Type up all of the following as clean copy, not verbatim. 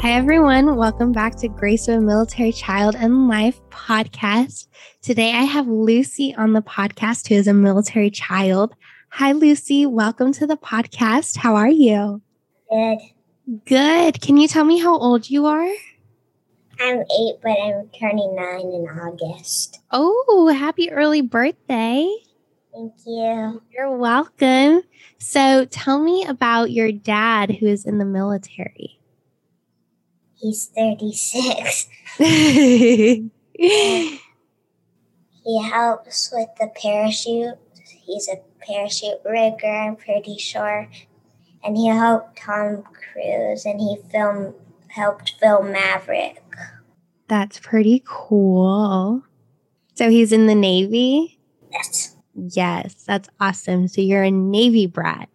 Hi everyone, welcome back to Grace of a Military Child and Life podcast. Today I have Lucy on the podcast, who is a military child. Hi Lucy, welcome to the podcast. How are you? Good. Can you tell me how old you are? I'm 8, but I'm turning 9 in August. Oh, happy early birthday. Thank you. You're welcome. So tell me about your dad, who is in the military. He's 36. He helps with the parachute. He's a parachute rigger, I'm pretty sure. And he helped Tom Cruise, and he helped film Maverick. That's pretty cool. So he's in the Navy? Yes. Yes, that's awesome. So you're a Navy brat,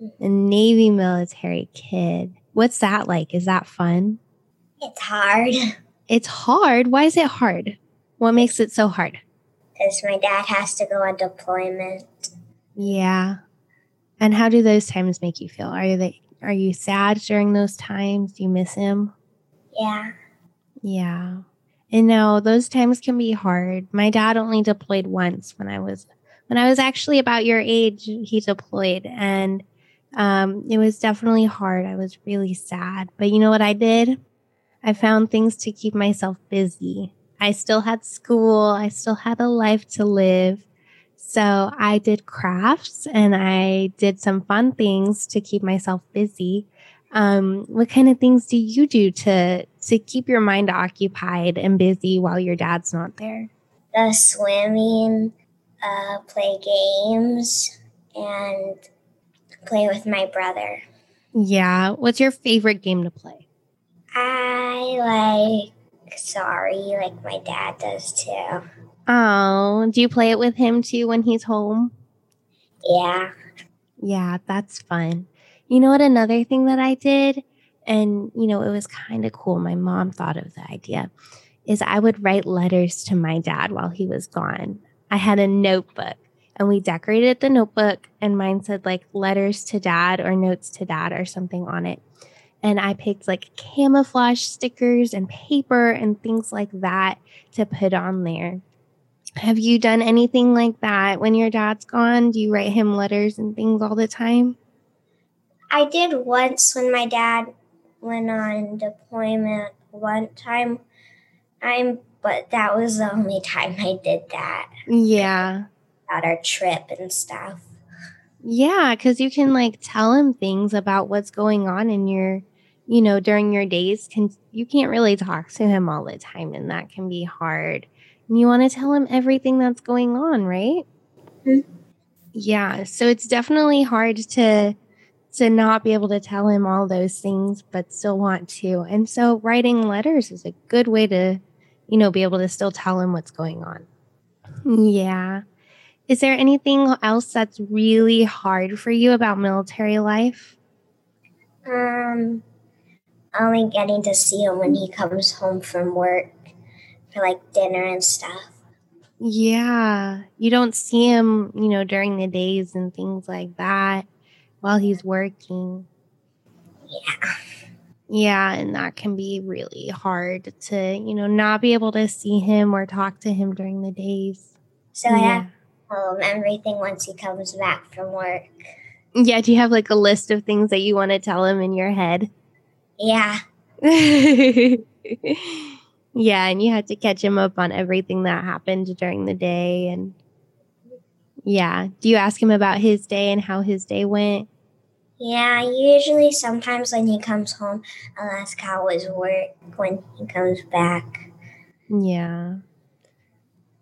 a Navy military kid. What's that like? Is that fun? It's hard. It's hard? Why is it hard? What makes it so hard? Because my dad has to go on deployment. Yeah. And how do those times make you feel? Are you sad during those times? Do you miss him? Yeah. Yeah. And no, those times can be hard. My dad only deployed once when I was actually about your age. He deployed, and it was definitely hard. I was really sad. But you know what I did? I found things to keep myself busy. I still had school. I still had a life to live. So I did crafts, and I did some fun things to keep myself busy. What kind of things do you do to keep your mind occupied and busy while your dad's not there? Swimming, play games, and play with my brother. Yeah. What's your favorite game to play? I like Sorry, like my dad does too. Oh, do you play it with him too when he's home? Yeah. Yeah, that's fun. You know what, another thing that I did, and you know, it was kind of cool, my mom thought of the idea, is I would write letters to my dad while he was gone. I had a notebook. And we decorated the notebook, and mine said like letters to dad or notes to dad or something on it. And I picked like camouflage stickers and paper and things like that to put on there. Have you done anything like that when your dad's gone? Do you write him letters and things all the time? I did once when my dad went on deployment one time. But that was the only time I did that. Yeah. About our trip and stuff. Yeah, because you can like tell him things about what's going on in your, you know, during your days. You can't really talk to him all the time, and that can be hard. And you want to tell him everything that's going on, right? Mm-hmm. Yeah, so it's definitely hard to not be able to tell him all those things, but still want to. And so writing letters is a good way to, you know, be able to still tell him what's going on. Yeah. Is there anything else that's really hard for you about military life? Only getting to see him when he comes home from work for like dinner and stuff. Yeah, you don't see him, you know, during the days and things like that while he's working. Yeah. Yeah, and that can be really hard to, you know, not be able to see him or talk to him during the days. So yeah. Everything once he comes back from work. Yeah, do you have like a list of things that you want to tell him in your head? Yeah. Yeah, and you had to catch him up on everything that happened during the day. And yeah, do you ask him about his day and how his day went? Yeah, usually sometimes when he comes home, I'll ask how his work when he comes back. Yeah.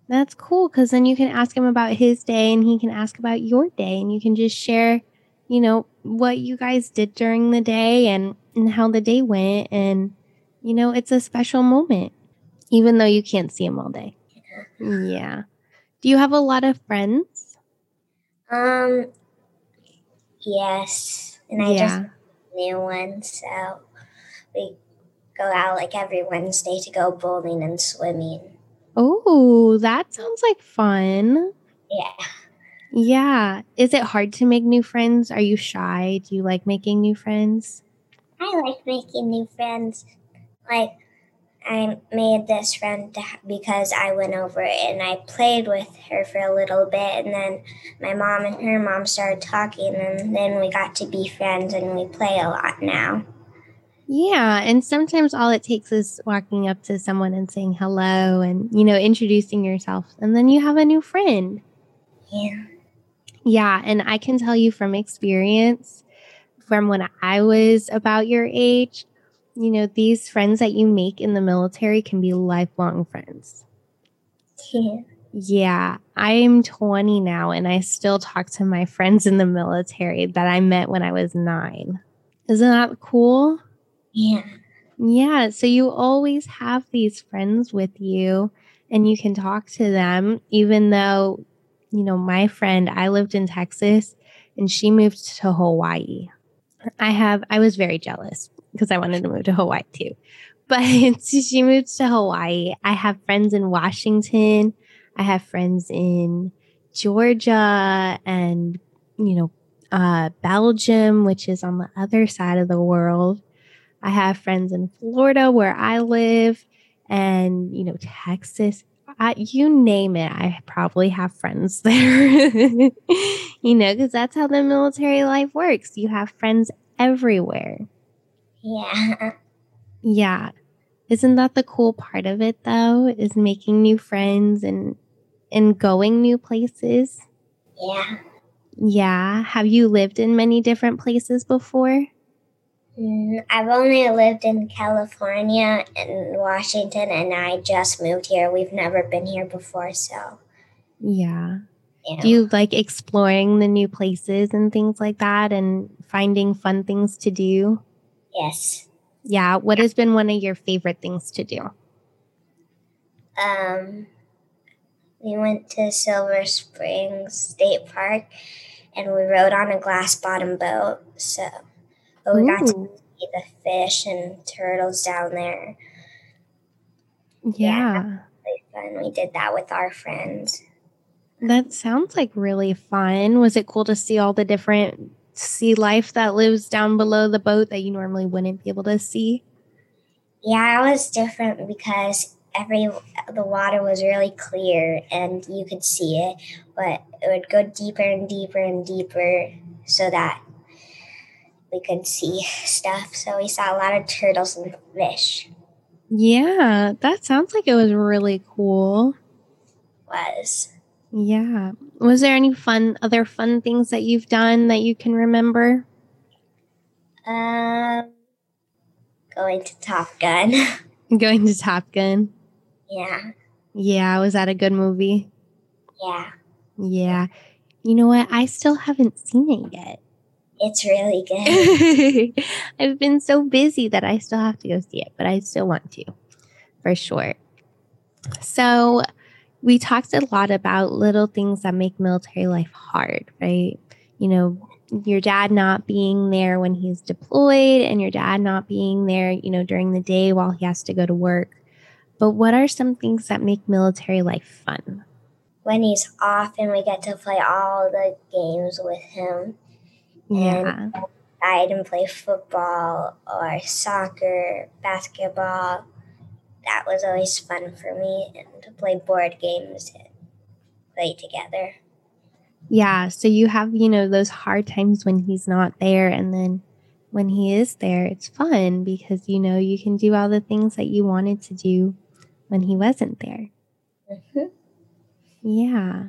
That's cool, because then you can ask him about his day, and he can ask about your day, and you can just share, you know, what you guys did during the day and how the day went, and you know, it's a special moment, even though you can't see them all day. Yeah. Do you have a lot of friends? Yes. And I just knew one, so we go out like every Wednesday to go bowling and swimming. Oh, that sounds like fun. Yeah. Yeah. Is it hard to make new friends? Are you shy? Do you like making new friends? I like making new friends. Like, I made this friend because I went over and I played with her for a little bit. And then my mom and her mom started talking. And then we got to be friends and we play a lot now. Yeah. And sometimes all it takes is walking up to someone and saying hello and, you know, introducing yourself. And then you have a new friend. Yeah. Yeah. And I can tell you from experience, from when I was about your age, you know, these friends that you make in the military can be lifelong friends. Yeah. Yeah. I'm 20 now and I still talk to my friends in the military that I met when I was 9. Isn't that cool? Yeah. Yeah. So you always have these friends with you and you can talk to them, even though, you know, my friend, I lived in Texas and she moved to Hawaii. I was very jealous because I wanted to move to Hawaii too. But she moved to Hawaii. I have friends in Washington. I have friends in Georgia and, you know, Belgium, which is on the other side of the world. I have friends in Florida where I live and, you know, Texas. You name it, I probably have friends there, you know, because that's how the military life works. You have friends everywhere. Yeah. Yeah. Isn't that the cool part of it, though, is making new friends and going new places? Yeah. Yeah. Have you lived in many different places before? I've only lived in California and Washington, and I just moved here. We've never been here before, so. Yeah. Yeah. Do you like exploring the new places and things like that and finding fun things to do? Yes. Yeah. What has been one of your favorite things to do? We went to Silver Springs State Park, and we rode on a glass-bottom boat, so. But we got to see the fish and turtles down there. Yeah. And we did that with our friends. That sounds like really fun. Was it cool to see all the different sea life that lives down below the boat that you normally wouldn't be able to see? Yeah, it was different because the water was really clear and you could see it. But it would go deeper and deeper and deeper so that we could see stuff. So we saw a lot of turtles and fish. Yeah, that sounds like it was really cool. Was. Yeah. Was there any other fun things that you've done that you can remember? Going to Top Gun. Going to Top Gun? Yeah. Yeah, was that a good movie? Yeah. Yeah. You know what? I still haven't seen it yet. It's really good. I've been so busy that I still have to go see it, but I still want to, for sure. So we talked a lot about little things that make military life hard, right? You know, your dad not being there when he's deployed and your dad not being there, you know, during the day while he has to go to work. But what are some things that make military life fun? When he's off and we get to play all the games with him. Yeah. I didn't play football or soccer, basketball. That was always fun for me, and to play board games and play together. Yeah, so you have, you know, those hard times when he's not there, and then when he is there, it's fun because, you know, you can do all the things that you wanted to do when he wasn't there. Mm-hmm. Yeah.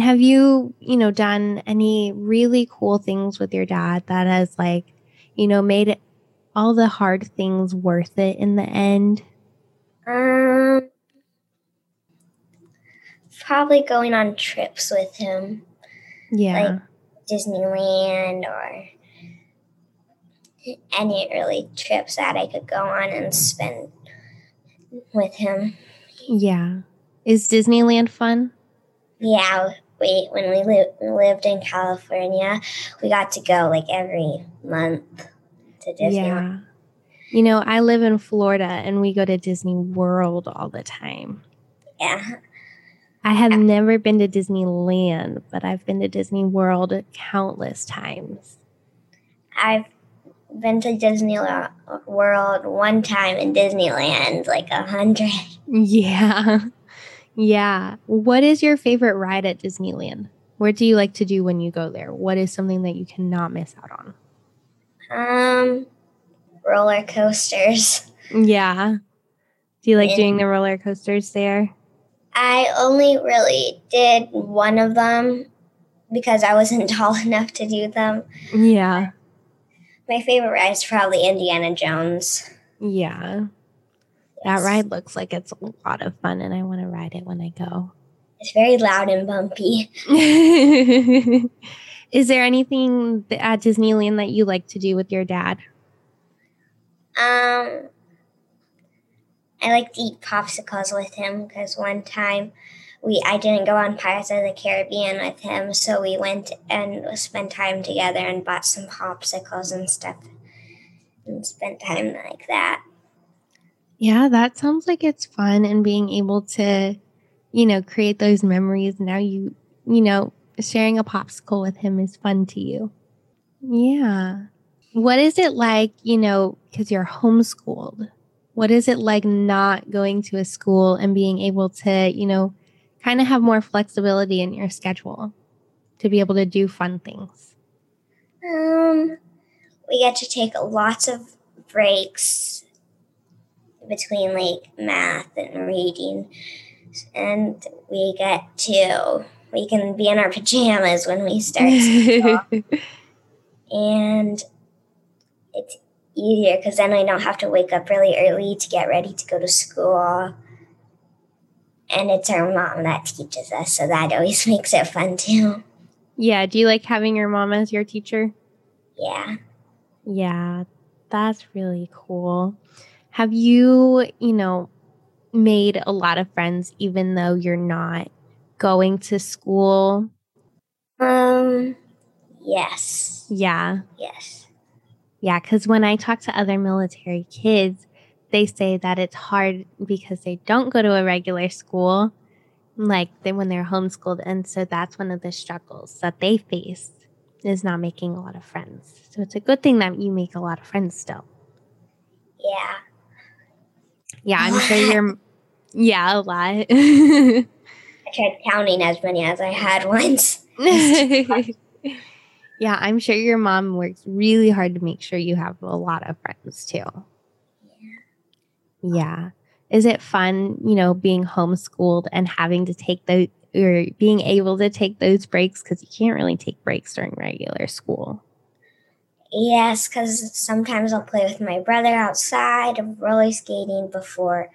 Have you know, done any really cool things with your dad that has, like, you know, made all the hard things worth it in the end? Probably going on trips with him. Yeah. Like Disneyland or any really trips that I could go on and spend with him. Yeah. Is Disneyland fun? Yeah. When we lived in California, we got to go like every month to Disneyland. Yeah. You know, I live in Florida and we go to Disney World all the time. Yeah. I have never been to Disneyland, but I've been to Disney World countless times. I've been to Disney World one time in Disneyland, like 100. Yeah. Yeah. What is your favorite ride at Disneyland? What do you like to do when you go there? What is something that you cannot miss out on? Roller coasters. Yeah. Do you like doing the roller coasters there? I only really did one of them because I wasn't tall enough to do them. Yeah. My favorite ride is probably Indiana Jones. Yeah. Yes. That ride looks like it's a lot of fun, and I want to ride it when I go. It's very loud and bumpy. Is there anything at Disneyland that you like to do with your dad? I like to eat popsicles with him because one time I didn't go on Pirates of the Caribbean with him, so we went and spent time together and bought some popsicles and stuff and spent time like that. Yeah, that sounds like it's fun, and being able to, you know, create those memories. Now you know, sharing a popsicle with him is fun to you. Yeah. What is it like, you know, because you're homeschooled? What is it like not going to a school and being able to, you know, kind of have more flexibility in your schedule to be able to do fun things? We get to take lots of breaks between like math and reading, and we can be in our pajamas when we start school, and it's easier because then I don't have to wake up really early to get ready to go to school. And it's our mom that teaches us, so that always makes it fun, too. Yeah. Do you like having your mom as your teacher? Yeah. Yeah. That's really cool. Have you, you know, made a lot of friends even though you're not going to school? Yes. Yeah. Yes. Yeah, because when I talk to other military kids, they say that it's hard because they don't go to a regular school, like when they're homeschooled. And so that's one of the struggles that they face, is not making a lot of friends. So it's a good thing that you make a lot of friends still. Yeah. Yeah, I'm sure you're... Yeah, a lot. I tried counting as many as I had once. Yeah, I'm sure your mom works really hard to make sure you have a lot of friends too. Yeah. Is it fun, you know, being homeschooled and having to take those, or being able to take those breaks? Because you can't really take breaks during regular school. Yes, because sometimes I'll play with my brother outside of roller skating before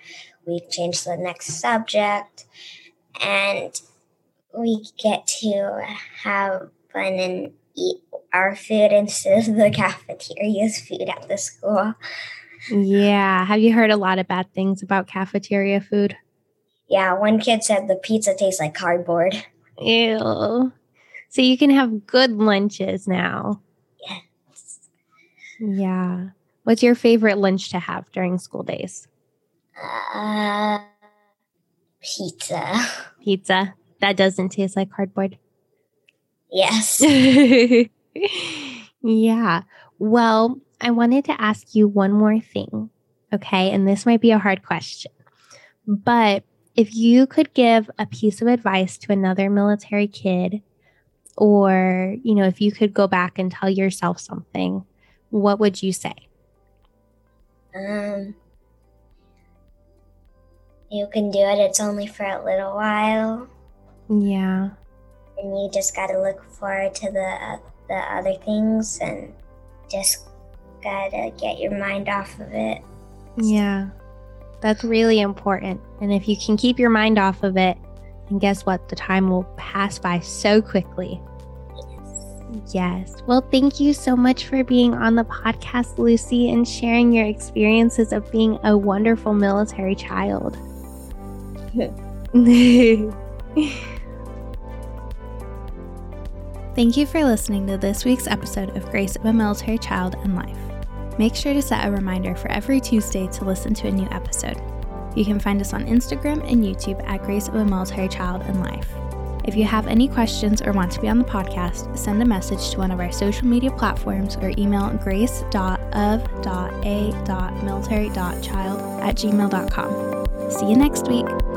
we change to the next subject. And we get to have fun and eat our food instead of the cafeteria's food at the school. Yeah. Have you heard a lot of bad things about cafeteria food? Yeah. One kid said the pizza tastes like cardboard. Ew. So you can have good lunches now. Yes. Yeah. What's your favorite lunch to have during school days? Pizza. Pizza. That doesn't taste like cardboard. Yes. Yeah. Well, I wanted to ask you one more thing, okay? And this might be a hard question, but if you could give a piece of advice to another military kid, or, you know, if you could go back and tell yourself something, what would you say? You can do it. It's only for a little while. Yeah. And you just got to look forward to the other things, and just gotta get your mind off of it. Yeah, that's really important. And if you can keep your mind off of it, and guess what? The time will pass by so quickly. Yes. Yes. Well, thank you so much for being on the podcast, Lucy, and sharing your experiences of being a wonderful military child. Thank you for listening to this week's episode of Grace of a Military Child and Life. Make sure to set a reminder for every Tuesday to listen to a new episode. You can find us on Instagram and YouTube at Grace of a Military Child and Life. If you have any questions or want to be on the podcast, send a message to one of our social media platforms or email grace.of.a.military.child@gmail.com. See you next week.